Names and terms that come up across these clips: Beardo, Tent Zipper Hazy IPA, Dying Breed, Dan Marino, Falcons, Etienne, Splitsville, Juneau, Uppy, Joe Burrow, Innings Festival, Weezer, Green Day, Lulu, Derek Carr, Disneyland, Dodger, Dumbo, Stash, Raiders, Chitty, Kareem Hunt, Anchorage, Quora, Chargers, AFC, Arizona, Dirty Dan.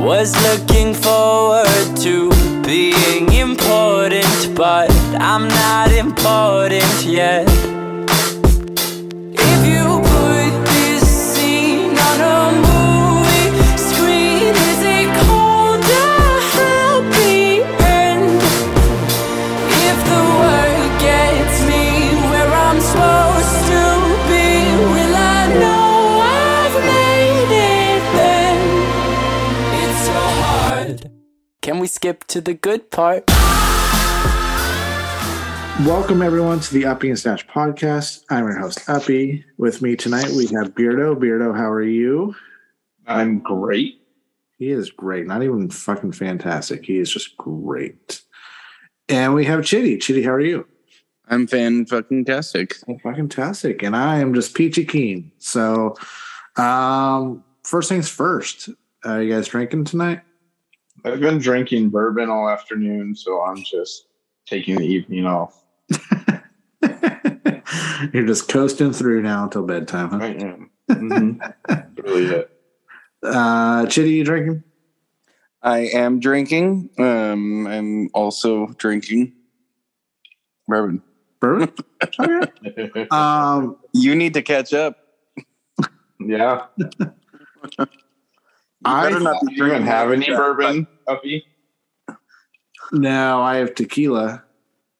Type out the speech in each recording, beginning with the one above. Was looking forward to being important, but I'm not important yet. If you put this scene on a movie screen, is it cold or happy end? If the word gets me where I'm supposed to be, will I know I've made it then? It's so hard. Can we skip to the good part? Welcome, everyone, to the Uppy and Stash podcast. I'm your host, Uppy. With me tonight, we have Beardo. Beardo, how are you? I'm great. He is great. Not even fucking fantastic. He is just great. And we have Chitty. Chitty, how are you? I'm fan-fucking-tastic. Oh, fucking-tastic. And I am just peachy keen. So, first things first, are you guys drinking tonight? I've been drinking bourbon all afternoon, so I'm just taking the evening off. You're just coasting through now until bedtime, huh? I am. Mm-hmm. Really it. Chitty, you drinking? I am drinking. I'm also drinking bourbon. Bourbon? Okay. You need to catch up. Yeah. I do not even have any bourbon, Uppy. No, I have tequila.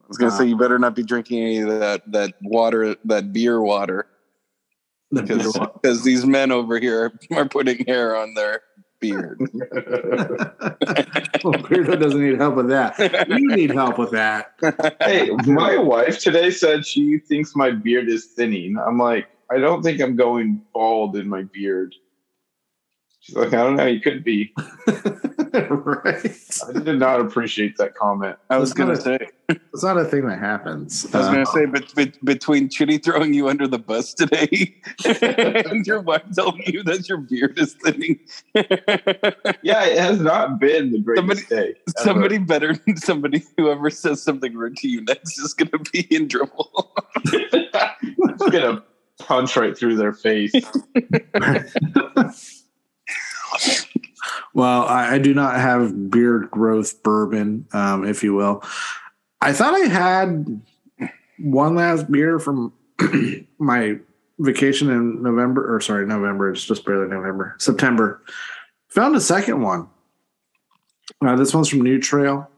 I was going to say, you better not be drinking any of that water, that beer water. Because these men over here are putting hair on their beard. Well, Beardo doesn't need help with that. You need help with that. Hey, my wife today said she thinks my beard is thinning. I'm like, I don't think I'm going bald in my beard. She's like, I don't know. You could be. Right. I did not appreciate that comment. I was going to say. It's not a thing that happens. I was going to say, but between Chitty throwing you under the bus today and your wife telling you that your beard is thinning. Yeah, it has not been the greatest day. Somebody whoever says something rude to you next is going to be in trouble. It's going to punch right through their face. Well, I do not have beard growth bourbon, if you will. I thought I had one last beer from my vacation in November. It's just barely November. September. Found a second one. This one's from New Trail.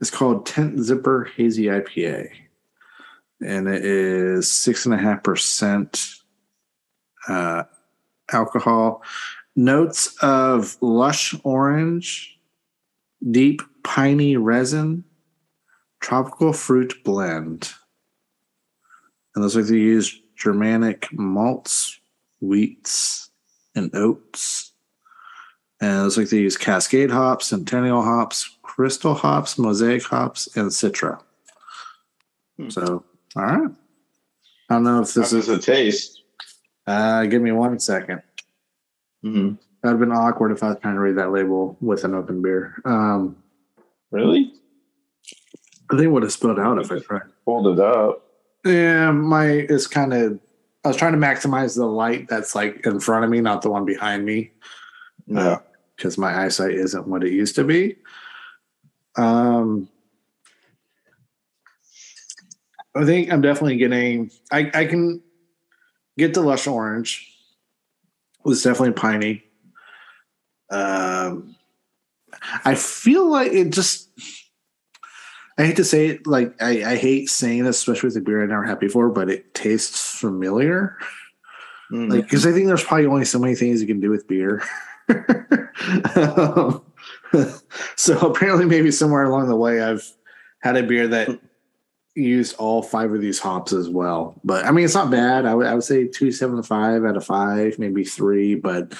It's called Tent Zipper Hazy IPA. And it is 6.5% alcohol. Notes of lush orange, deep piney resin, tropical fruit blend. And looks like they use Germanic malts, wheats, and oats. And it looks like they use Cascade hops, Centennial hops, Crystal hops, Mosaic hops, and Citra. So, all right. I don't know if this is a taste. Give me 1 second. Mm-hmm. That would have been awkward if I was trying to read that label with an open beer. Really? I think it would have spilled out if I tried. Hold it up. Yeah, it's kind of... I was trying to maximize the light that's like in front of me, not the one behind me. No. Because my eyesight isn't what it used to be. I think I'm definitely getting... I can get the lush orange. It's definitely piney. I feel like it just... I hate to say it. Like I hate saying this, especially with a beer I never had before, but it tastes familiar. Mm-hmm. Like, because I think there's probably only so many things you can do with beer. So apparently maybe somewhere along the way I've had a beer that used all 5 of these hops as well. But I mean, it's not bad. I would say 2.75 out of 5, maybe 3, but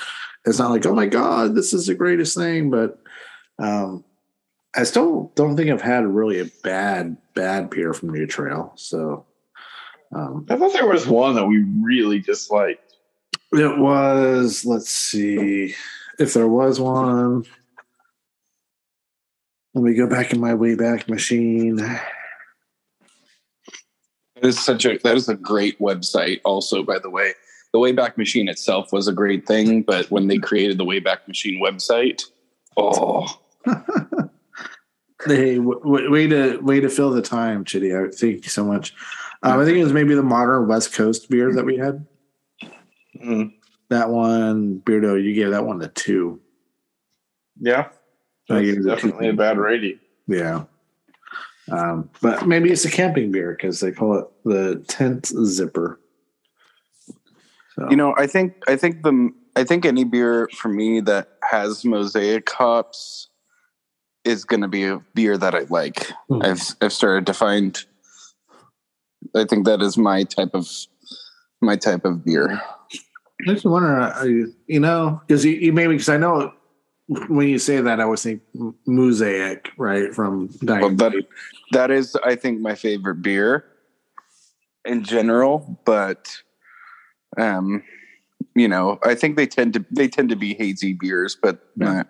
it's not like, oh my God, this is the greatest thing. But I still don't think I've had really a bad beer from New Trail. So I thought there was one that we really disliked. It was, let's see if there was one. Let me go back in my way back machine. That is a great website also, by the way. The Wayback Machine itself was a great thing, but when they created the Wayback Machine website, Oh. Hey, way to fill the time, Chitty. Thank you so much. I think it was maybe the modern West Coast beer that we had. Mm-hmm. That one, Beardo, you gave that one a 2. Yeah. That's definitely a bad rating. Yeah. But maybe it's a camping beer because they call it the Tent Zipper. So. You know, I think any beer for me that has Mosaic hops is going to be a beer that I like. Mm-hmm. I've started to find. I think that is my type of beer. I just wonder, you know, because you made me, because I know when you say that, I always think Mosaic, right, from Diane Breed. Well, that is, I think, my favorite beer in general. But, you know, I think they tend to be hazy beers, but not,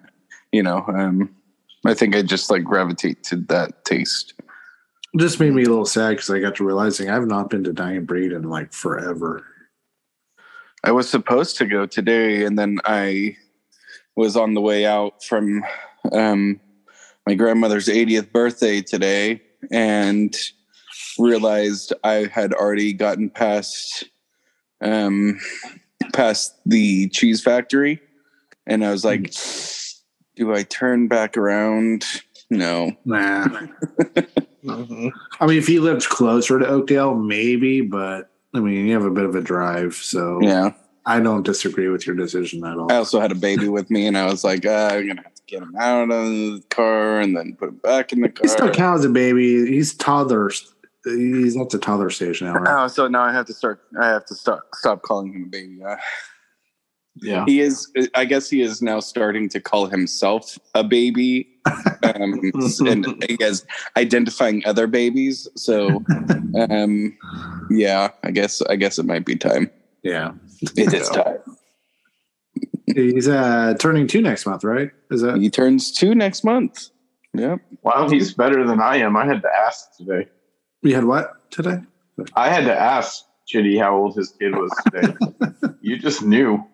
you know, I think I just like gravitate to that taste. Just made me a little sad because I got to realizing I've not been to Diane Breed in like forever. I was supposed to go today, and then I was on the way out from my grandmother's 80th birthday today and realized I had already gotten past the cheese factory. And I was like, do I turn back around? No. Nah. Mm-hmm. I mean, if he lived closer to Oakdale, maybe, but I mean, you have a bit of a drive, so yeah. I don't disagree with your decision at all. I also had a baby with me, and I was like, I'm going to have to get him out of the car and then put him back in the car. He still counts as a baby. He's toddler. He's at the toddler stage now, right? Oh, so now I have to stop calling him a baby. Yeah. He is. I guess he is now starting to call himself a baby, and I guess identifying other babies. So, yeah, I guess it might be time. Yeah, it is time. He's turning 2 next month, right? Is that he turns 2 next month? Yep. Wow, he's better than I am. I had to ask today. You had what today? I had to ask Chitty how old his kid was today. You just knew.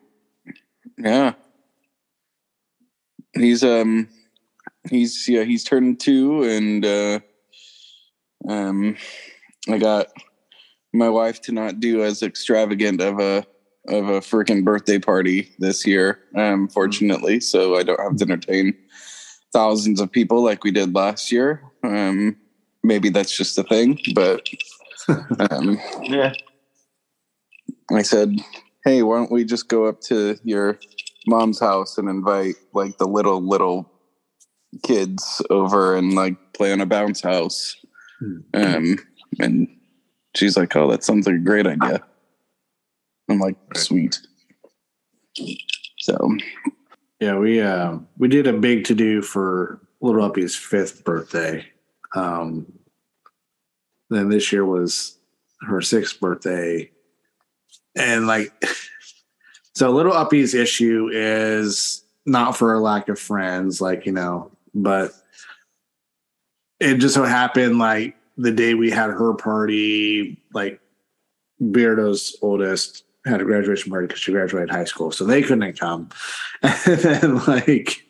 Yeah, he's turning 2, and I got my wife to not do as extravagant of a freaking birthday party this year, fortunately, so I don't have to entertain thousands of people like we did last year. Maybe that's just a thing, but yeah, I said, hey, why don't we just go up to your mom's house and invite like the little kids over and like play on a bounce house? And she's like, oh, that sounds like a great idea. I'm like, sweet. So yeah, we did a big to do for little Uppy's 5th birthday. Then this year was her 6th birthday. And like, so little Uppy's issue is not for a lack of friends, like, you know, but it just so happened like the day we had her party, like Beardo's oldest had a graduation party because she graduated high school, so they couldn't come. And then like,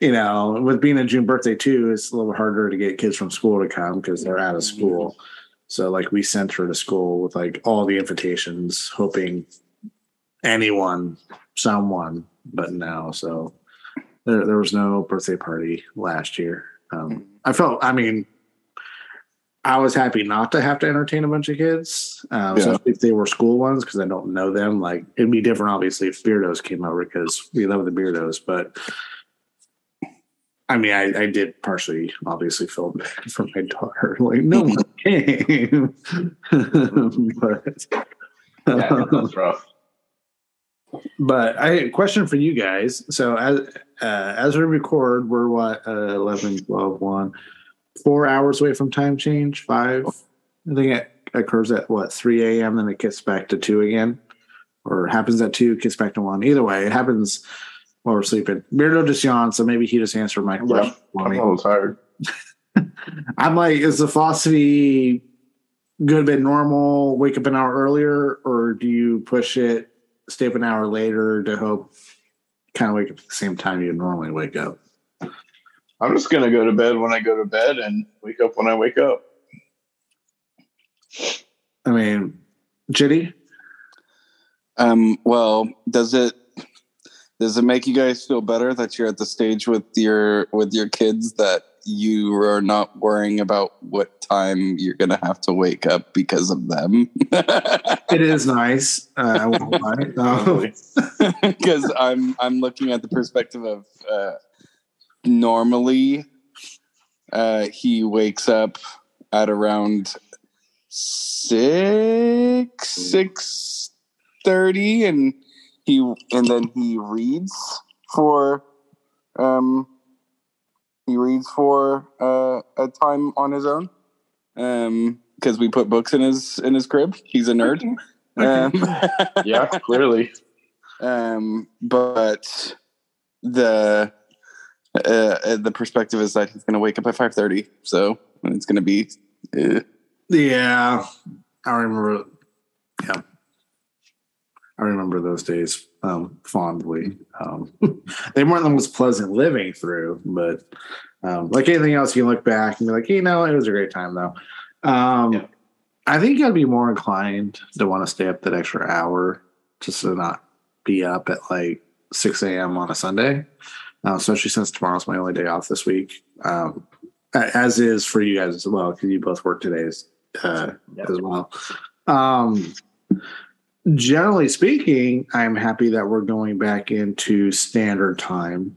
you know, with being a June birthday too, it's a little harder to get kids from school to come because they're out of school. So, like, we sent her to school with, like, all the invitations, hoping anyone, someone, but no. So, there was no birthday party last year. I was happy not to have to entertain a bunch of kids, especially if they were school ones, because I don't know them. Like, it'd be different, obviously, if Beardos came over, because we love the Beardos. But, I mean, I did partially, obviously, feel bad for my daughter. Like, no one came. But, yeah, that's rough. But I had a question for you guys. So as we record, we're what, 11, 12, 1, 4 hours away from time change, 5? I think it occurs at, what, 3 a.m., then it gets back to 2 again? Or happens at 2, gets back to 1. Either way, it happens while we're sleeping. Beardo just yawned, so maybe he just answered my question. I'm a little tired. I'm like, is the philosophy good, bit normal, wake up an hour earlier, or do you push it, stay up an hour later to hope kind of wake up at the same time you normally wake up? I'm just going to go to bed when I go to bed and wake up when I wake up. I mean, Chitty? Well, does it make you guys feel better that you're at the stage with your kids that you are not worrying about what time you're going to have to wake up because of them? It is nice. I won't lie. Because I'm looking at the perspective of normally he wakes up at around 6:30 and then he reads for a time on his own, because we put books in his crib. He's a nerd. Yeah, clearly. But the perspective is that he's going to wake up at 5:30, so it's going to be. Yeah, I remember. Yeah, I remember those days fondly. They weren't the most pleasant living through, but like anything else, you look back and be like, hey, no, it was a great time though. Yeah. I think I'd be more inclined to want to stay up that extra hour just to not be up at like 6 a.m. on a Sunday, especially since tomorrow's my only day off this week. As is for you guys as well, because you both work today's as well. Generally speaking, I'm happy that we're going back into standard time.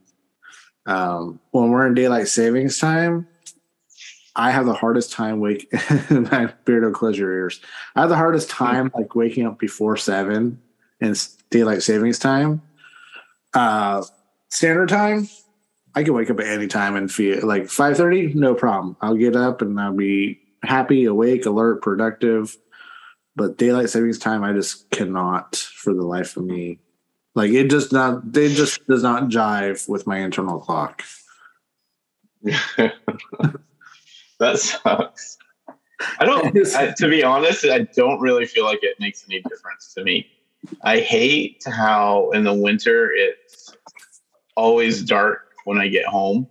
When we're in daylight savings time, I have the hardest time waking. Beardo, close your ears. I have the hardest time like waking up before 7 in daylight savings time. Standard time, I can wake up at any time and feel like 5:30, no problem. I'll get up and I'll be happy, awake, alert, productive. But daylight savings time, I just cannot for the life of me. Like it just does not jive with my internal clock. That sucks. To be honest, I don't really feel like it makes any difference to me. I hate how in the winter it's always dark when I get home.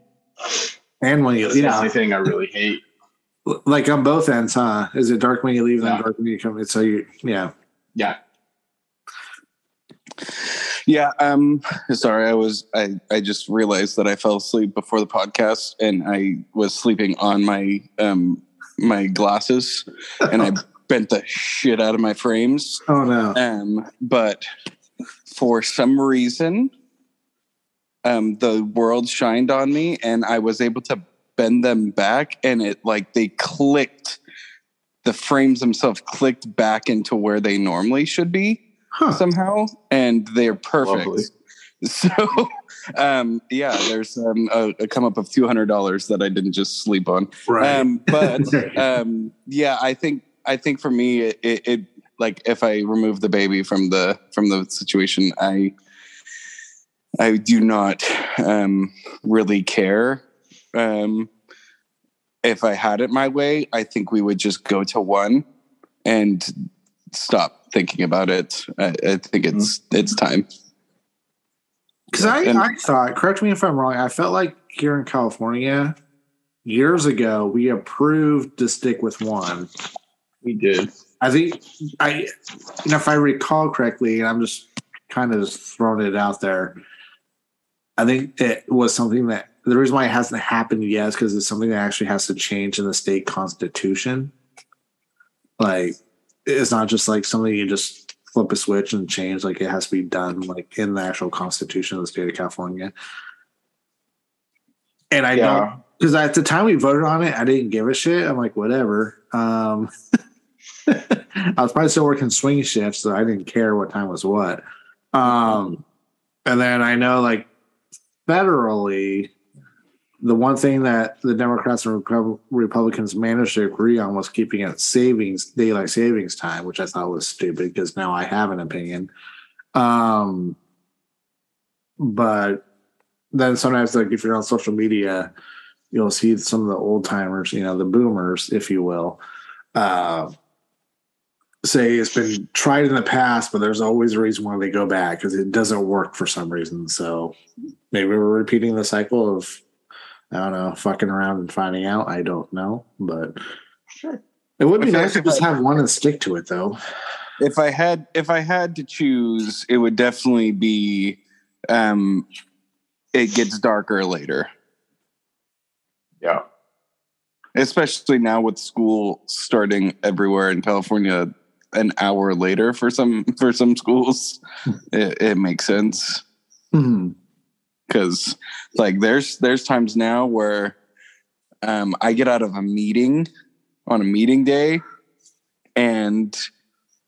And when you leave, that's the only thing I really hate. Like on both ends, huh? Is it dark when you leave, then dark when you come in? So Yeah. Sorry, I just realized that I fell asleep before the podcast and I was sleeping on my my glasses and I bent the shit out of my frames. Oh no. But for some reason the world shined on me and I was able to bend them back and it like they clicked, the frames themselves clicked back into where they normally should be somehow, and they're perfect. Lovely. So there's a come up of $200 that I didn't just sleep on, right? But I think for me it like if I remove the baby from the situation, I do not really care. If I had it my way, I think we would just go to one and stop thinking about it. I think it's time. Because I thought, correct me if I'm wrong, I felt like here in California years ago we approved to stick with one. We did. I think if I recall correctly, and I'm just kind of throwing it out there, I think it was something that the reason why it hasn't happened yet is because it's something that actually has to change in the state constitution. Like, it's not just like something you just flip a switch and change. Like, it has to be done like in the actual constitution of the state of California. And I know, because at the time we voted on it, I didn't give a shit. I'm like, whatever. I was probably still working swing shifts, so I didn't care what time was what. And then I know, like, federally, the one thing that the Democrats and Republicans managed to agree on was keeping it daylight savings time, which I thought was stupid because now I have an opinion. But then sometimes, like, if you're on social media, you'll see some of the old timers, you know, the boomers, if you will, say it's been tried in the past, but there's always a reason why they go back because it doesn't work for some reason. So maybe we're repeating the cycle of I don't know, fucking around and finding out. I don't know, but sure. It would be nice to just have one and stick to it, though. If I had to choose, it would definitely be It Gets Darker Later. Yeah. Especially now with school starting everywhere in California an hour later for some schools, it makes sense. Mm-hmm. Because like there's times now where I get out of a meeting on a meeting day and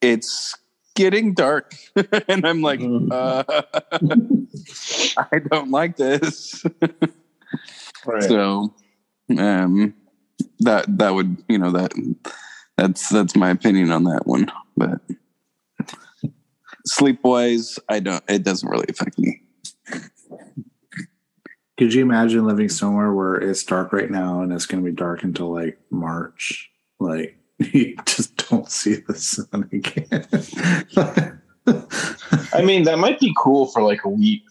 it's getting dark and I'm like, I don't like this. Right. So that would, you know, that's my opinion on that one. But sleep wise, it doesn't really affect me. Could you imagine living somewhere where it's dark right now and it's going to be dark until like March? Like, you just don't see the sun again. I mean, that might be cool for like a week.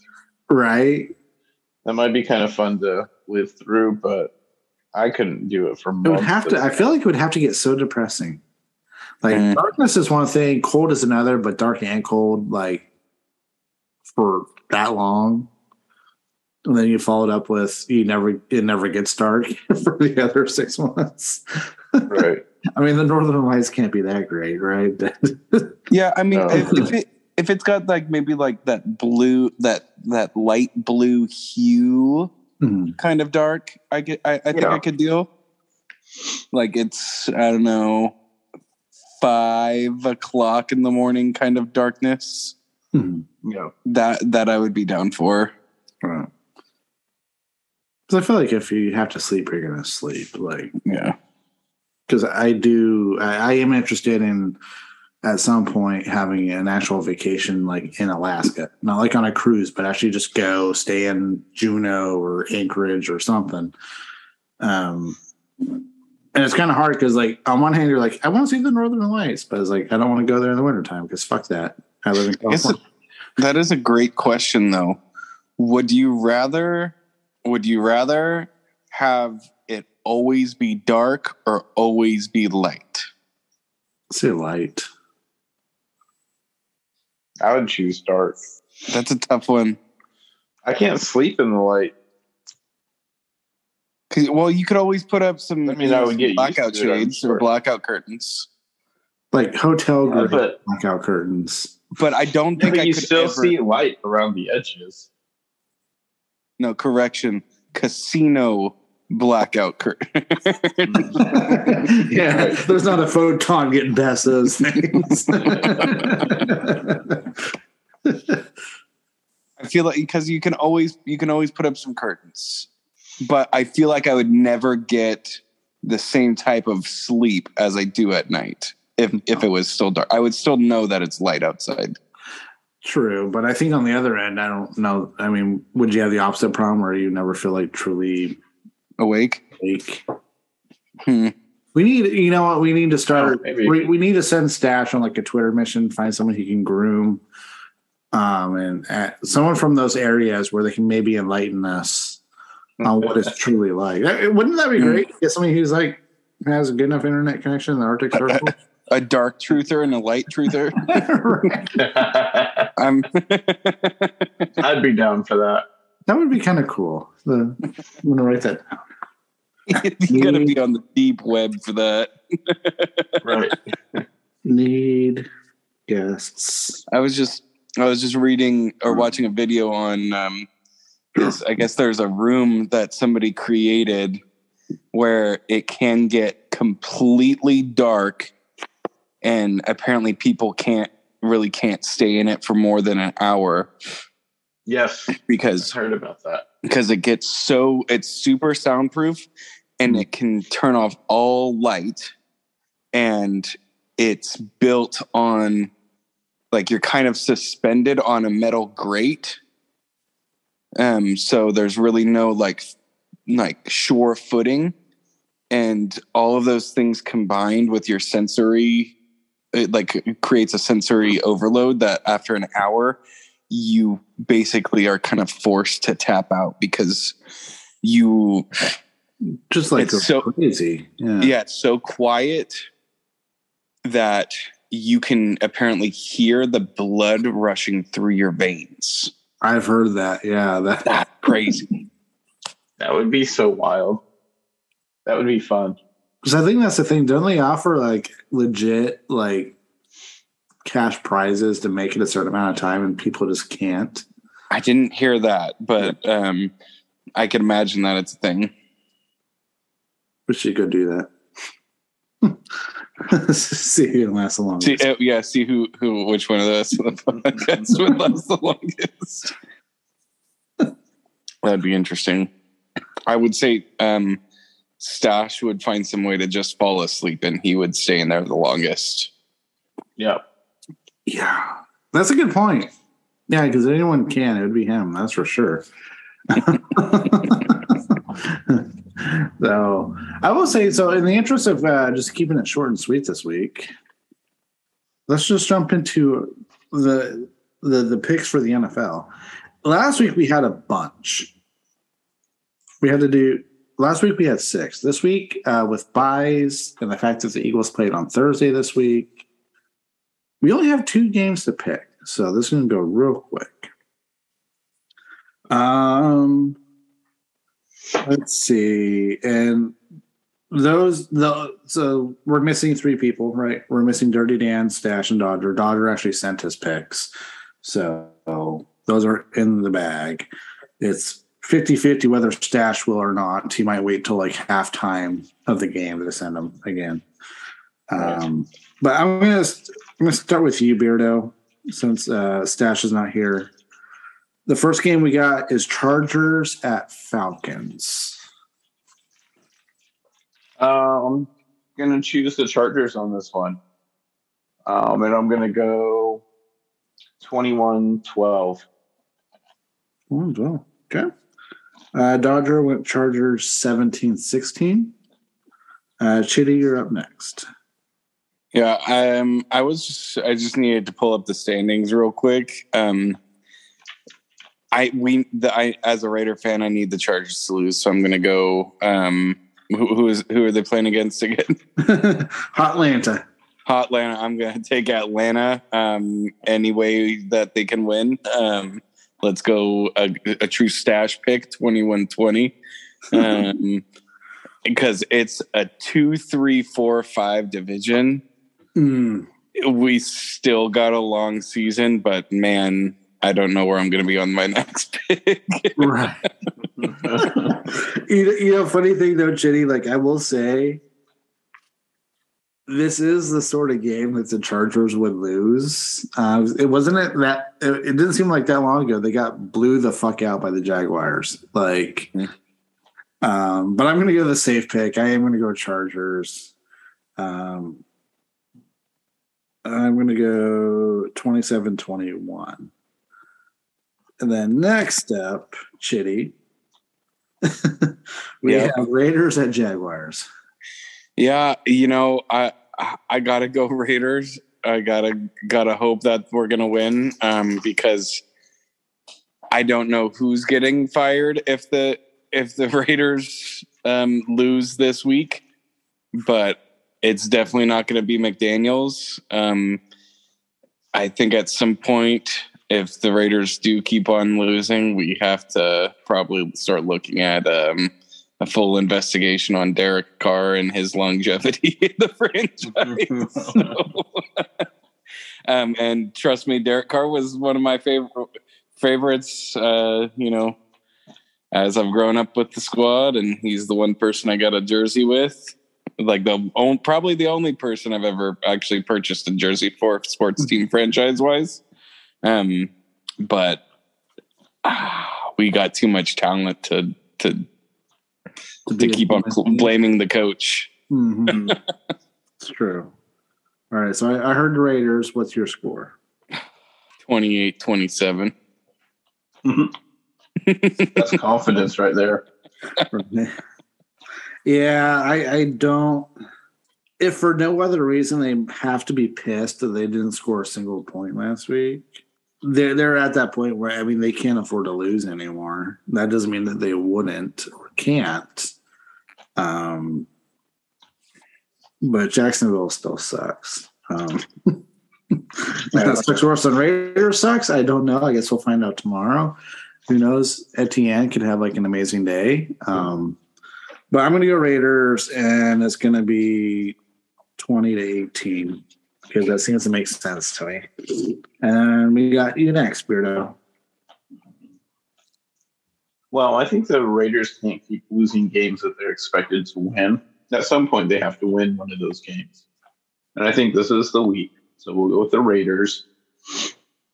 Right? That might be kind of fun to live through, but I couldn't do it for months. I feel like it would have to get so depressing. Like, darkness is one thing, cold is another, but dark and cold, like, for that long. And then you followed up with it never gets dark for the other 6 months. Right. I mean, the Northern Lights can't be that great, right? Yeah, I mean, if it's got like maybe like that blue, that light blue hue kind of dark, I think I could deal. Like it's, I don't know, 5 o'clock in the morning kind of darkness. Mm-hmm. Yeah, that I would be down for. Right. Because I feel like if you have to sleep, you're going to sleep. Like, yeah. Because I am interested in, at some point, having an actual vacation, like, in Alaska. Not like on a cruise, but actually just go stay in Juneau or Anchorage or something. And it's kind of hard because, like, on one hand, you're like, I want to see the Northern Lights. But it's like, I don't want to go there in the wintertime because fuck that. I live in California. That is a great question, though. Would you rather have it always be dark or always be light? Say light. I would choose dark. That's a tough one. I can't sleep in the light. Well, you could always put up some blackout shades or blackout curtains. Like hotel grade blackout curtains. But I don't think I could you still see light around the edges. No, correction. Casino blackout curtain. Yeah, there's not a photon getting past those things. I feel like because you can always put up some curtains, but I feel like I would never get the same type of sleep as I do at night if it was still dark. I would still know that it's light outside. True, but I think on the other end, I don't know. I mean, would you have the opposite problem where you never feel like truly awake? We need, you know what? We need to start. Oh, we need to send Stash on like a Twitter mission, find someone he can groom, and someone from those areas where they can maybe enlighten us on what it's truly like. Wouldn't that be great? Get somebody who's like has a good enough internet connection in the Arctic Circle. A dark truther and a light truther. I'd be down for that. That would be kind of cool. I'm going to write that down. You got to be on the deep web for that. Right. Need guests. I was just reading or watching a video on this. I guess there's a room that somebody created where it can get completely dark. And apparently people can't stay in it for more than an hour. Yes. Because I heard about that. Because it gets so it's super soundproof and it can turn off all light. And it's built on like you're kind of suspended on a metal grate. So there's really no like sure footing. And all of those things combined with your sensory. It like creates a sensory overload that after an hour, you basically are kind of forced to tap out because you just like it's so crazy. Yeah, it's so quiet that you can apparently hear the blood rushing through your veins. I've heard that. Yeah, that's crazy. That would be so wild. That would be fun. Because I think that's the thing. Don't they offer like legit like cash prizes to make it a certain amount of time, and people just can't? I didn't hear that, but I can imagine that it's a thing. We should go do that. See who lasts the longest. See who which one of those podcasts would last the longest. That'd be interesting. I would say Stash would find some way to just fall asleep, and he would stay in there the longest. Yeah. Yeah. That's a good point. Yeah, because anyone can. It would be him. That's for sure. So I will say, so in the interest of just keeping it short and sweet this week, let's just jump into the picks for the NFL. Last week we had a bunch. Last week we had 6. This week, with buys and the fact that the Eagles played on Thursday this week, we only have 2 games to pick. So this is going to go real quick. Let's see. And so we're missing 3 people, right? We're missing Dirty Dan, Stash, and Dodger. Dodger actually sent his picks. So those are in the bag. It's 50-50 whether Stash will or not. He might wait till like halftime of the game to send him again. But I'm gonna start with you, Beardo, since Stash is not here. The first game we got is Chargers at Falcons. I'm gonna choose the Chargers on this one, and I'm gonna go 21-12. Okay. Dodger went Chargers 17-16. Chitty, you're up next. Yeah, I just needed to pull up the standings real quick. I as a Raider fan, I need the Chargers to lose, so I'm going to go. Who are they playing against again? Hotlanta. I'm going to take Atlanta. Any way that they can win. Let's go a true Stash pick, 21-20. Because it's a 2-3-4-5 division. We still got a long season, but man, I don't know where I'm going to be on my next pick. Right. you know, funny thing though, Chitty, like I will say, this is the sort of game that the Chargers would lose. It didn't seem like that long ago. They got blew the fuck out by the Jaguars. Like, but I'm going to go the safe pick. I am going to go Chargers. I'm going to go 27-21. And then next up, Chitty, we have Raiders at Jaguars. Yeah, you know, I got to go Raiders. I got to hope that we're going to win, because I don't know who's getting fired if the Raiders lose this week, but it's definitely not going to be McDaniels. I think at some point, if the Raiders do keep on losing, we have to probably start looking at a full investigation on Derek Carr and his longevity in the franchise. So, and trust me, Derek Carr was one of my favorites, you know, as I've grown up with the squad, and he's the one person I got a jersey with. Like probably the only person I've ever actually purchased a jersey for, sports team franchise wise. But we got too much talent to keep on blaming the coach. Mm-hmm. It's true. All right. So I heard the Raiders. What's your score? 28-27. Mm-hmm. That's confidence right there. Yeah, I don't. If for no other reason, they have to be pissed that they didn't score a single point last week. They're at that point where, I mean, they can't afford to lose anymore. That doesn't mean that they wouldn't or can't. But Jacksonville still sucks. That sucks worse than Raiders sucks. I don't know. I guess we'll find out tomorrow. Who knows? Etienne could have like an amazing day. But I'm going to go Raiders, and it's going to be 20-18 because that seems to make sense to me. And we got you next, Beardo. Well, I think the Raiders can't keep losing games that they're expected to win. At some point, they have to win one of those games. And I think this is the week. So we'll go with the Raiders,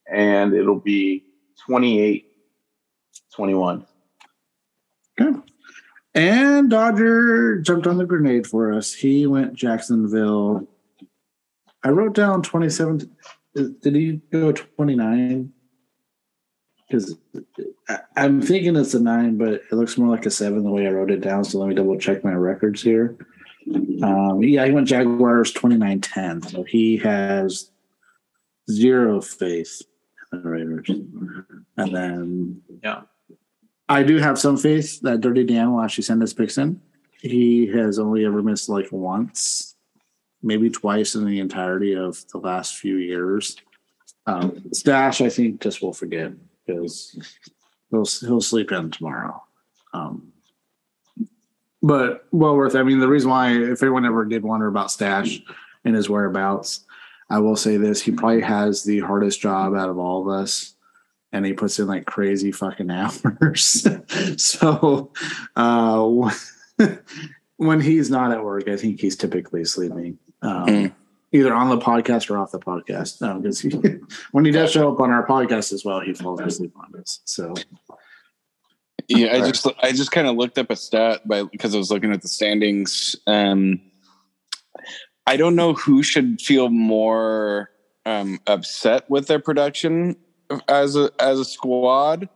and it'll be 28-21. Okay. And Dodger jumped on the grenade for us. He went Jacksonville. I wrote down 27. Did he go 29? Because I'm thinking it's a 9, but it looks more like a 7 the way I wrote it down. So let me double check my records here. He went Jaguars 29-10. So he has zero faith in the Raiders. And then, yeah. I do have some faith that Dirty Dan will actually send his picks in. He has only ever missed like once, maybe twice in the entirety of the last few years. Stash, I think, just will forget because he'll sleep in tomorrow. But well worth it. I mean, the reason why, if anyone ever did wonder about Stash and his whereabouts, I will say this. He probably has the hardest job out of all of us. And he puts in like crazy fucking hours. So when he's not at work, I think he's typically sleeping, either on the podcast or off the podcast. Because when he does show up on our podcast as well, he falls asleep on us. So yeah, I just kind of looked up a stat because I was looking at the standings. I don't know who should feel more upset with their production as a squad,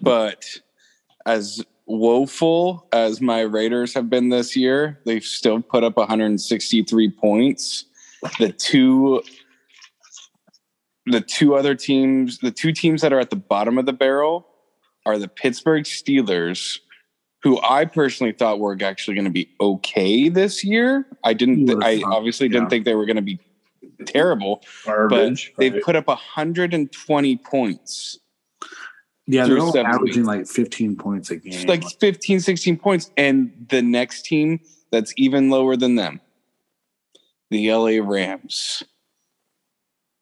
but as woeful as my Raiders have been this year, they've still put up 163 points. The two teams that are at the bottom of the barrel are the Pittsburgh Steelers, who I personally thought were actually going to be okay this year. I obviously didn't think they were going to be terrible, garbage, but they've put up 120 points. Yeah, they're all averaging like 15 points a game. It's like 15, 16 points. And the next team that's even lower than them, the LA Rams.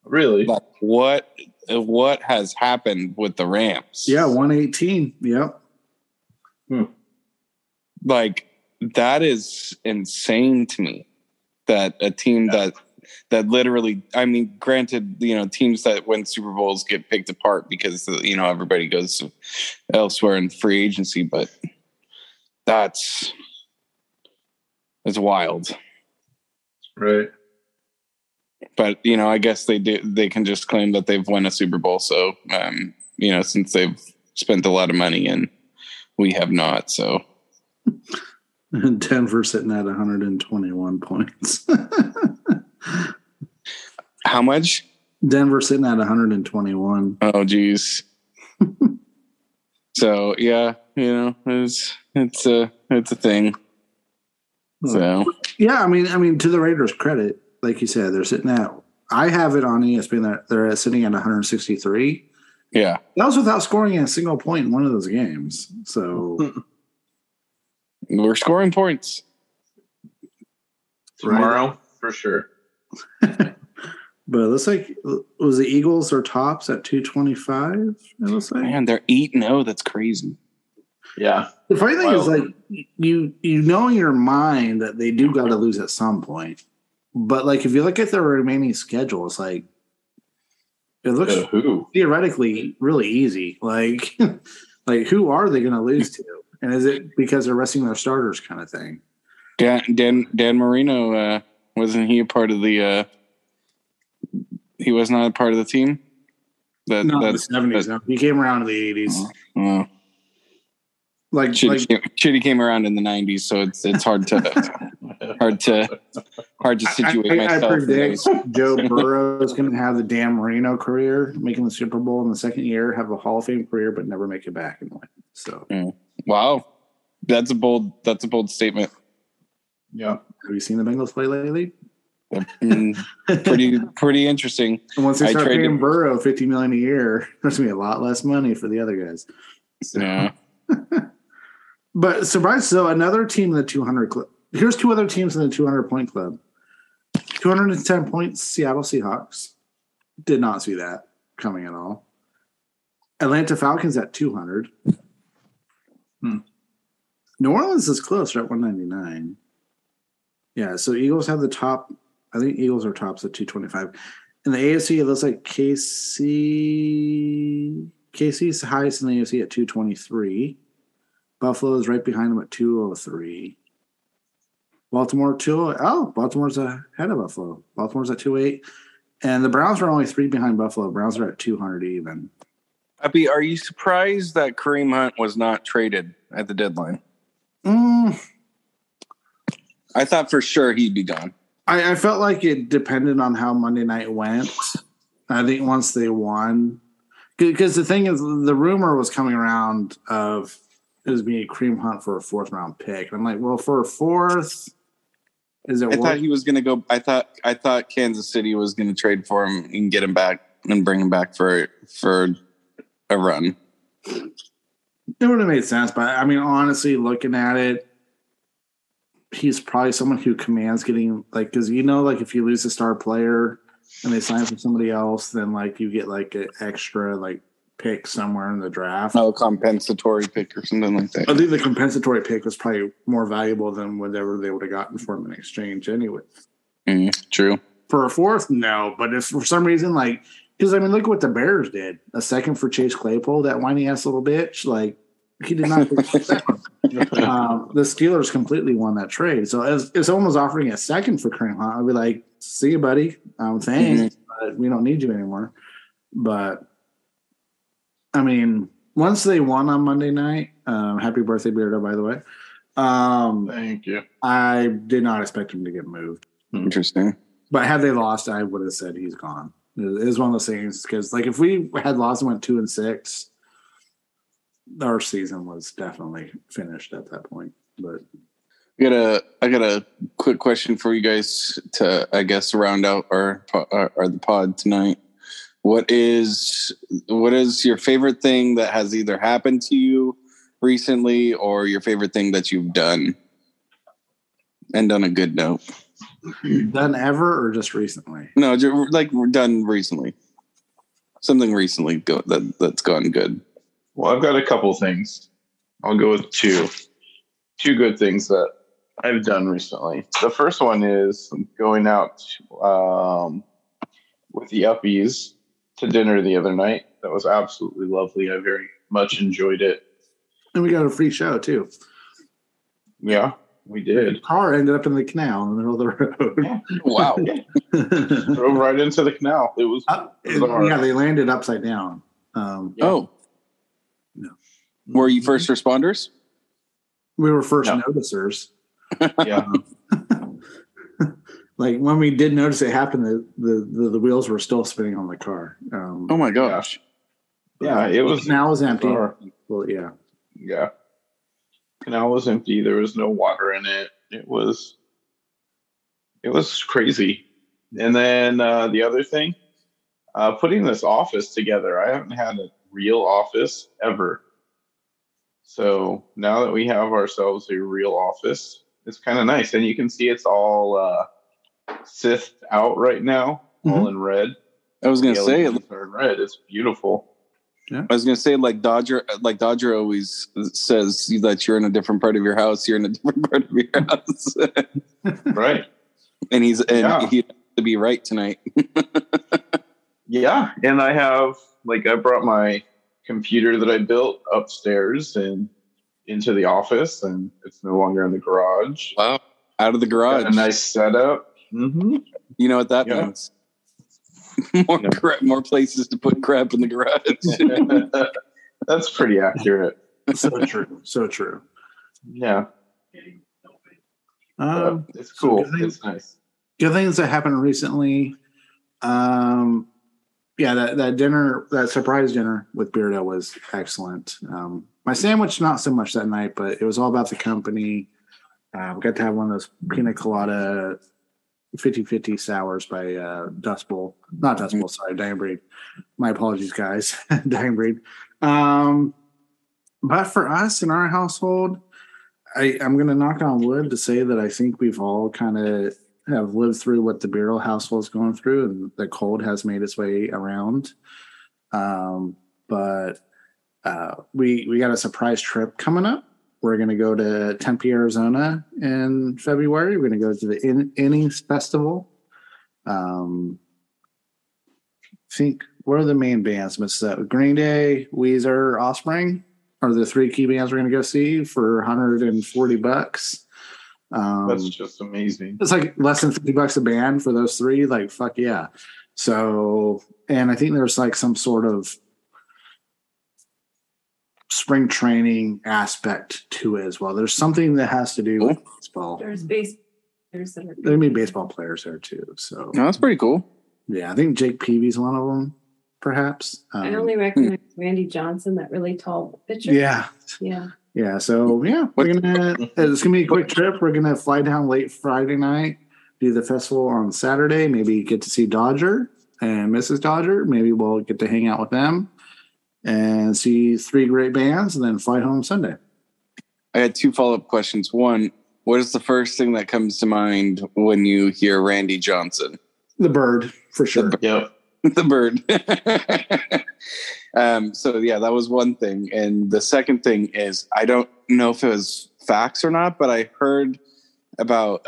Really? Like what has happened with the Rams? Yeah, 118. Yep. Like, that is insane to me, that a team that literally, I mean, granted, you know, teams that win Super Bowls get picked apart because, you know, everybody goes elsewhere in free agency, but that's wild. Right. But, you know, I guess they can just claim that they've won a Super Bowl. So, you know, since they've spent a lot of money and we have not, so. And Denver sitting at 121 points. How much? Denver sitting at 121. Oh, geez. So yeah, you know, it's a thing. So yeah, I mean, to the Raiders' credit, like you said, they're sitting at. I have it on ESPN that they're sitting at 163. Yeah, that was without scoring a single point in one of those games. So we're scoring points tomorrow, right? For sure. But it looks like was the Eagles or tops at 225? It looks like. Man, they're 8-0. That's crazy. Yeah. The funny thing is, like, you know in your mind that they do got to lose at some point, but like if you look at their remaining schedule, it's like it looks theoretically really easy. Like, like who are they going to lose to? And is it because they're resting their starters, kind of thing? Dan Marino. Wasn't he a part of the? He was not a part of the team. Not in the 70s. No. He came around in the 80s. Like Chitty came around in the 90s, so it's hard to hard to situate myself. I predict Joe Burrow is going to have the Dan Marino career, making the Super Bowl in the second year, have a Hall of Fame career, but never make it back and win. So, wow, that's a bold statement. Yeah, have you seen the Bengals play lately? Pretty interesting. And once they start paying Burrow $50 million a year, there's going to be a lot less money for the other guys. So. Yeah. But surprise, so another team in the 200 club. Here's two other teams in the 200-point club. 210 points, Seattle Seahawks. Did not see that coming at all. Atlanta Falcons at 200. New Orleans is close, right? 199. Yeah, so Eagles have the top. I think Eagles are tops at 225. In the AFC, it looks like KC's highest in the AFC at 223. Buffalo is right behind them at 203. Baltimore, Baltimore's ahead of Buffalo. Baltimore's at 208. And the Browns are only 3 behind Buffalo. Browns are at 200 even. Uppy, are you surprised that Kareem Hunt was not traded at the deadline? I thought for sure he'd be gone. I felt like it depended on how Monday night went. I think once they won. Because the thing is, the rumor was coming around of it was being a Kareem Hunt for a 4th-round pick. And I'm like, well, for a 4th... thought he was going to go. I thought Kansas City was going to trade for him and get him back and bring him back for a run. It would have made sense, but I mean, honestly, looking at it, he's probably someone who commands getting because if you lose a star player and they sign for somebody else, then you get an extra pick somewhere in the draft. Oh, compensatory pick or something like that. I think the compensatory pick was probably more valuable than whatever they would have gotten for him in exchange anyway. True. For a 4th, no. But if for some reason, because, look what the Bears did. A 2nd for Chase Claypool, that whiny-ass little bitch. He did not. The Steelers completely won that trade. So if someone was offering a 2nd for Kareem Hunt, I'd be like, see you, buddy. Thanks, but we don't need you anymore. But... I mean, once they won on Monday night, happy birthday, Beardo, by the way. Thank you. I did not expect him to get moved. Interesting. But had they lost, I would have said he's gone. It was one of those things because, if we had lost and went 2-6, our season was definitely finished at that point. But I got a quick question for you guys to, I guess, round out our the pod tonight. What is your favorite thing that has either happened to you recently or your favorite thing that you've done? And on a good note. Done ever or just recently? No, done recently. Something recently that's gone good. Well, I've got a couple things. I'll go with two. Two good things that I've done recently. The first one is going out with the Uppies to dinner the other night. That was absolutely lovely. I very much enjoyed it. And we got a free show, too. Yeah, we did. The car ended up in the canal in the middle of the road. Yeah. Wow. Drove right into the canal. It was bizarre. Yeah, they landed upside down. Yeah. Oh. No. Were you first responders? We were first noticers. Yeah. When we did notice it happened, the wheels were still spinning on the car. Oh my gosh! Yeah, it was. The canal was empty. Well, yeah. Canal was empty. There was no water in it. It was crazy. And then the other thing, putting this office together. I haven't had a real office ever. So now that we have ourselves a real office, it's kind of nice, and you can see it's all. Sithed out right now, all in red. I was gonna say it's red. It's beautiful. Yeah. I was gonna say Dodger always says that you're in a different part of your house. You're in a different part of your house, right? And he has to be right tonight. Yeah, and I have I brought my computer that I built upstairs and into the office, and it's no longer in the garage. Wow, out of the garage. Got a nice setup. Mm-hmm. You know what that means? More places to put crap in the garage. That's pretty accurate. So true. Yeah. It's cool. It's nice. The other things that happened recently, that dinner, that surprise dinner with Beardo was excellent. My sandwich, not so much that night, but it was all about the company. We got to have one of those pina colada 50/50 sours by Dust Bowl. Not Dust Bowl, sorry, Dying Breed. My apologies, guys. Dying Breed. But for us in our household, I'm going to knock on wood to say that I think we've all kind of have lived through what the Beardo household is going through, and the cold has made its way around. We got a surprise trip coming up. We're going to go to Tempe, Arizona in February. We're going to go to the Innings Festival. I think what are the main bands? It's Green Day, Weezer, Offspring are the three key bands we're going to go see for $140. That's just amazing. It's like less than $50 a band for those three. Like, fuck yeah. So, and I think there's like some sort of spring training aspect to it as well. There's something that has to do with baseball. There's baseball players that are baseball players there too. So no, that's pretty cool. Yeah, I think Jake Peavy's one of them, perhaps. I only recognize Randy Johnson, that really tall pitcher. Yeah. So yeah, it's gonna be a quick trip. We're gonna fly down late Friday night, do the festival on Saturday. Maybe get to see Dodger and Mrs. Dodger. Maybe we'll get to hang out with them and see three great bands, and then fly home Sunday. I had two follow-up questions. One, what is the first thing that comes to mind when you hear Randy Johnson? The bird, for sure. The bird. So, yeah, that was one thing. And the second thing is, I don't know if it was facts or not, but I heard about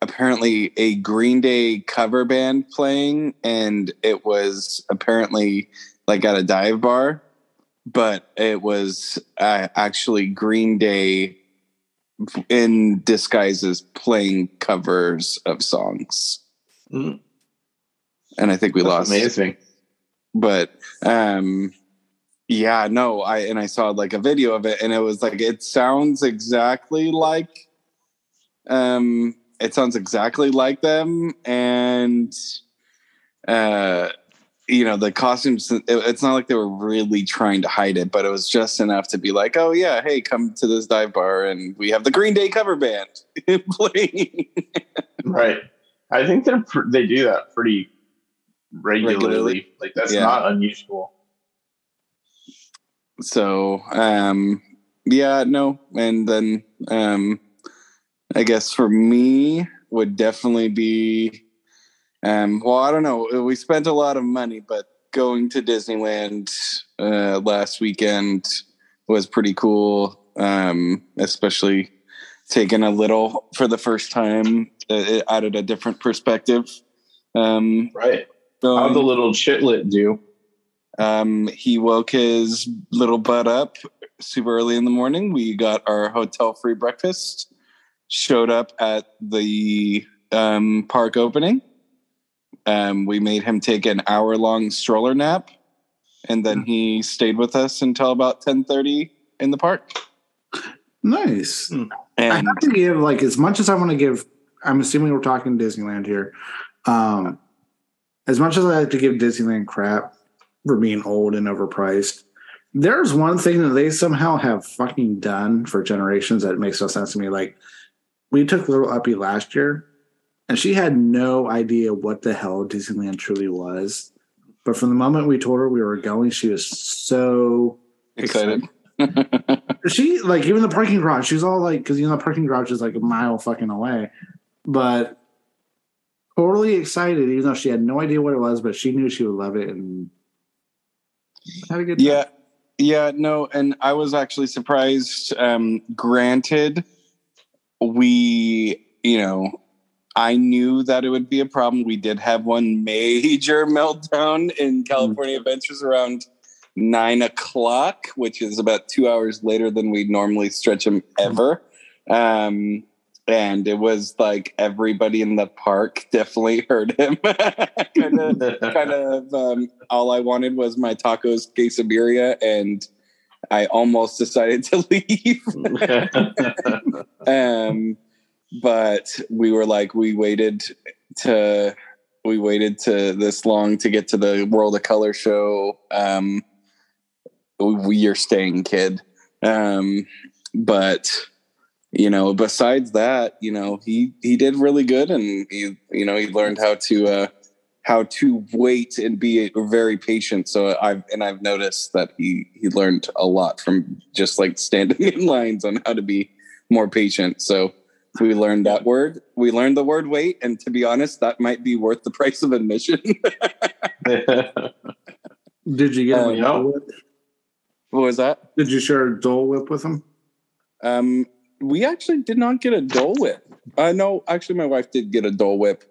apparently a Green Day cover band playing, and it was apparently like at a dive bar, but it was actually Green Day in disguises playing covers of songs. Mm. And I think we lost. Amazing. But I saw like a video of it, and it was like, it sounds exactly like them. And you know, the costumes, it's not like they were really trying to hide it, but it was just enough to be like, oh yeah, hey, come to this dive bar and we have the Green Day cover band playing. Right. I think they do that pretty regularly. Like, that's not unusual. So, And then I guess for me would definitely be, I don't know. We spent a lot of money, but going to Disneyland last weekend was pretty cool, especially taking a little for the first time. It added a different perspective. Right. How'd the little chitlet do? He woke his little butt up super early in the morning. We got our hotel free breakfast, showed up at the park opening. We made him take an hour-long stroller nap, and then he stayed with us until about 10:30 in the park. Nice. And I have to give, like, as much as I want to give, I'm assuming we're talking Disneyland here, as much as I have to give Disneyland crap for being old and overpriced, there's one thing that they somehow have fucking done for generations that makes no sense to me. Like, we took little Uppy last year, and she had no idea what the hell Disneyland truly was. But from the moment we told her we were going, she was so excited. She, like, even the parking garage, she's all like, because, you know, the parking garage is like a mile fucking away. But totally excited, even though she had no idea what it was, but she knew she would love it and had a good time. Yeah, no, and I was actually surprised. Granted, I knew that it would be a problem. We did have one major meltdown in California Adventures around 9:00, which is about 2 hours later than we normally stretch them ever. And it was like everybody in the park definitely heard him. All I wanted was my tacos, quesadilla, and I almost decided to leave. But we were like, we waited to this long to get to the World of Color show. We are staying, kid. But you know, besides that, you know, he did really good, and he learned how to wait and be very patient. So I've noticed that he learned a lot from just like standing in lines on how to be more patient. So we learned that word. We learned the word wait. And to be honest, that might be worth the price of admission. Did you get a Dole Whip? What was that? Did you share a Dole Whip with him? We actually did not get a Dole Whip. No, actually my wife did get a Dole Whip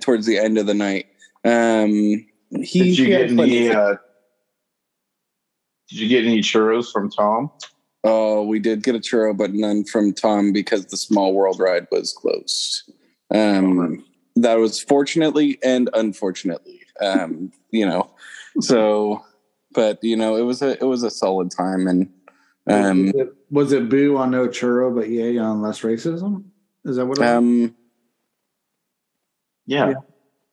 towards the end of the night. Did you get any churros from Tom? Oh, we did get a churro, but none from Tom because the Small World ride was closed. That was fortunately and unfortunately, you know, so, but you know, it was a solid time. And, was it boo on no churro, but yay on less racism? Is that what it was? Yeah.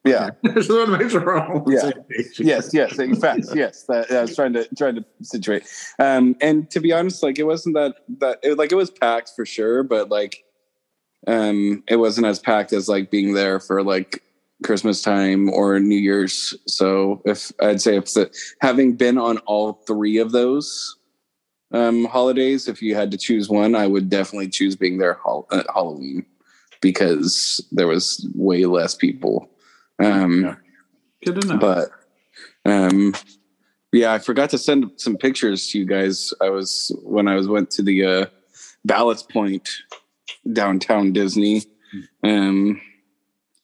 Yeah. Just want to make sure we're all on the same page. Yes. In fact, yes. That, I was trying to situate. And to be honest, like it wasn't it was packed for sure, but like it wasn't as packed as like being there for like Christmas time or New Year's. So having been on all three of those holidays, if you had to choose one, I would definitely choose being there Halloween because there was way less people. Good enough. But yeah, I forgot to send some pictures to you guys. I went to the Ballast Point downtown Disney. I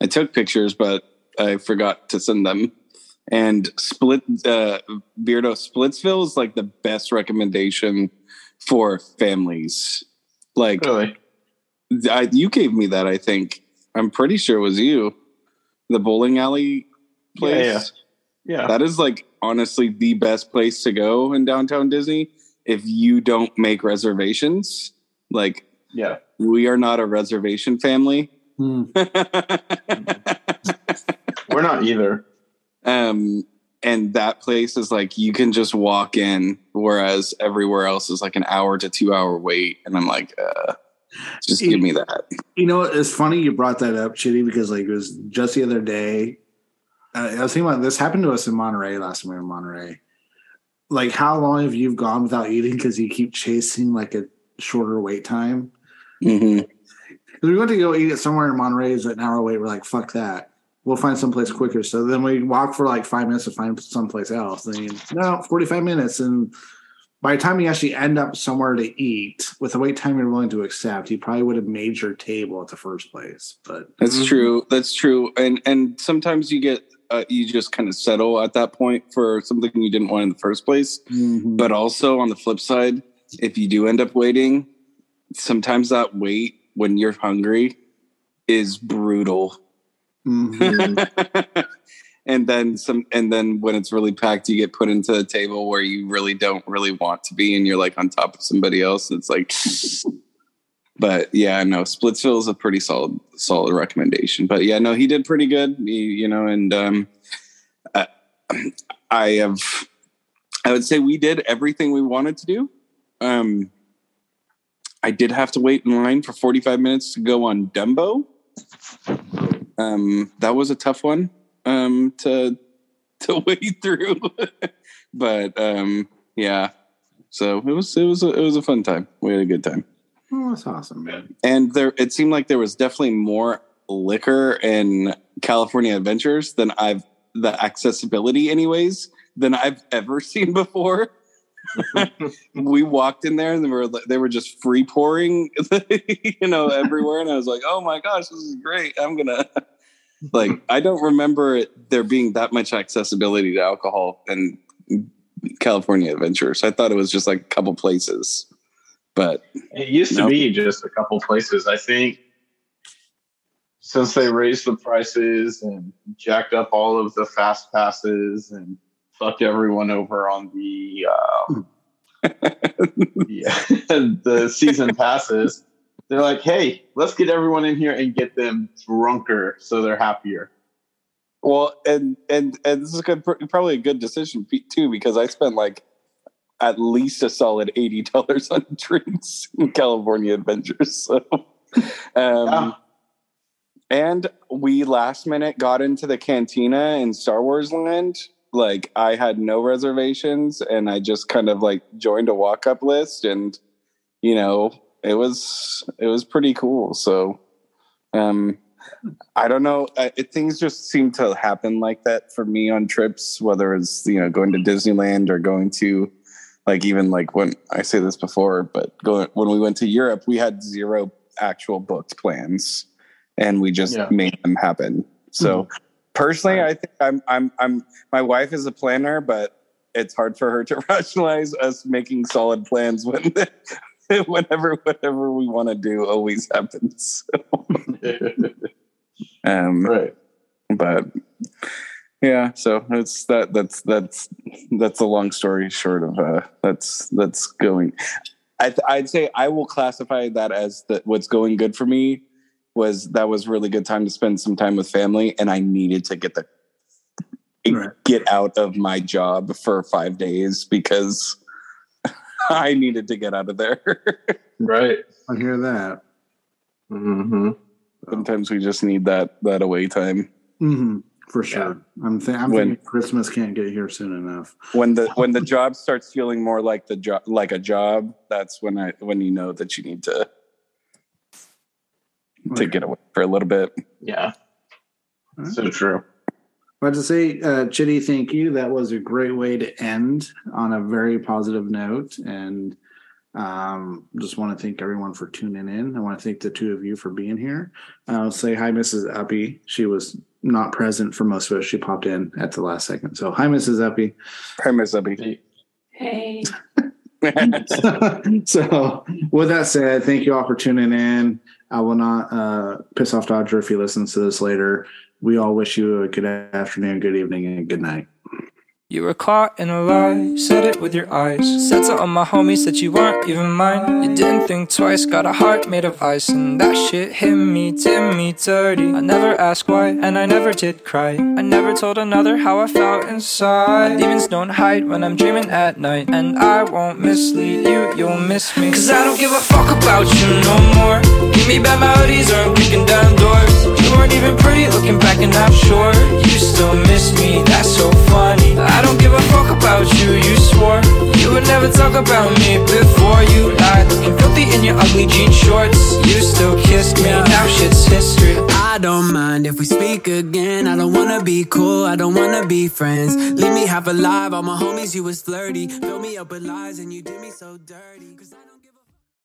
took pictures, but I forgot to send them. And Beardo Splitsville is like the best recommendation for families. Like, really? You gave me that. I think I'm pretty sure it was you. The bowling alley place. Yeah. That is like honestly the best place to go in downtown Disney. If you don't make reservations, like, yeah, we are not a reservation family. We're not either. And that place is like, you can just walk in, whereas everywhere else is like an hour to 2 hour wait. And I'm like, just give me that. You know, it's funny you brought that up, Chitty, because like it was just the other day. I was thinking about this happened to us in Monterey last time we were in Monterey. Like, how long have you gone without eating because you keep chasing like a shorter wait time? Mm-hmm. We went to go eat it somewhere in Monterey. It's an hour wait. We're like, fuck that. We'll find someplace quicker. So then we walk for like 5 minutes to find someplace else. And then, no, 45 minutes and. By the time you actually end up somewhere to eat, with the wait time you're willing to accept, you probably would have made your table at the first place. But That's true. And sometimes you get you just kind of settle at that point for something you didn't want in the first place. Mm-hmm. But also on the flip side, if you do end up waiting, sometimes that wait when you're hungry is brutal. Mm-hmm. And then when it's really packed, you get put into a table where you really don't really want to be. And you're like on top of somebody else. It's like, but yeah, no, Splitsville is a pretty solid recommendation, but yeah, no, he did pretty good, you know? And, I would say we did everything we wanted to do. I did have to wait in line for 45 minutes to go on Dumbo. That was a tough one. To wade through, but yeah. So it was a fun time. We had a good time. Oh, that's awesome, man! And it seemed like there was definitely more liquor in California Adventures than the accessibility, anyways, than I've ever seen before. We walked in there and they were just free pouring, you know, everywhere, and I was like, oh my gosh, this is great! I'm gonna. Like, I don't remember there being that much accessibility to alcohol in California Adventures. I thought it was just like a couple places, but it used to be just a couple places. I think since they raised the prices and jacked up all of the fast passes and fucked everyone over on the season passes, They're like, hey, let's get everyone in here and get them drunker so they're happier. Well, and this is probably a good decision too, because I spent like at least a solid $80 on drinks in California Adventures. So, and we last minute got into the cantina in Star Wars Land. Like, I had no reservations, and I just kind of like joined a walk up list, and you know, it was pretty cool. So, I don't know. Things just seem to happen like that for me on trips, whether it's, you know, going to Disneyland or going to, like, even like when I say this before, but when we went to Europe, we had zero actual booked plans, and we just made them happen. So personally, I think I'm my wife is a planner, but it's hard for her to rationalize us making solid plans when whatever we want to do always happens. So. Right. But yeah, so it's that's a long story short of that's going. I'd say I will classify that as what's going good for me was really good time to spend some time with family, and I needed to get out of my job for 5 days because I needed to get out of there. Right. I hear that. Mm-hmm. Sometimes we just need that away time. Mm-hmm. For sure. Yeah. I'm thinking Christmas can't get here soon enough. When the job starts feeling more like a job, that's when you know that you need to get away for a little bit. Yeah. Right. So true. Well, to say, Chitty, thank you. That was a great way to end on a very positive note. And just want to thank everyone for tuning in. I want to thank the two of you for being here. Say hi, Mrs. Uppy. She was not present for most of it. She popped in at the last second. So hi, Mrs. Uppy. Hi, Mrs. Uppy. Hey. So with that said, thank you all for tuning in. I will not piss off Dodger if he listens to this later. We all wish you a good afternoon, good evening, and good night. You were caught in a lie, said it with your eyes. Said to all my homies that you weren't even mine. You didn't think twice, got a heart made of ice. And that shit hit me, did me dirty. I never asked why, and I never did cry. I never told another how I felt inside. My demons don't hide when I'm dreaming at night. And I won't mislead you, you'll miss me. Cause I don't give a fuck about you no more. Give me bad melodies or I'm kicking down doors. You weren't even pretty looking back and I'm sure you still miss me, that's so funny. I don't give a fuck about you, you swore you would never talk about me before you lied. Looking filthy in your ugly jean shorts. You still kissed me, now shit's history. I don't mind if we speak again. I don't wanna be cool, I don't wanna be friends. Leave me half alive, all my homies, you was flirty. Fill me up with lies and you did me so dirty. Cause I don't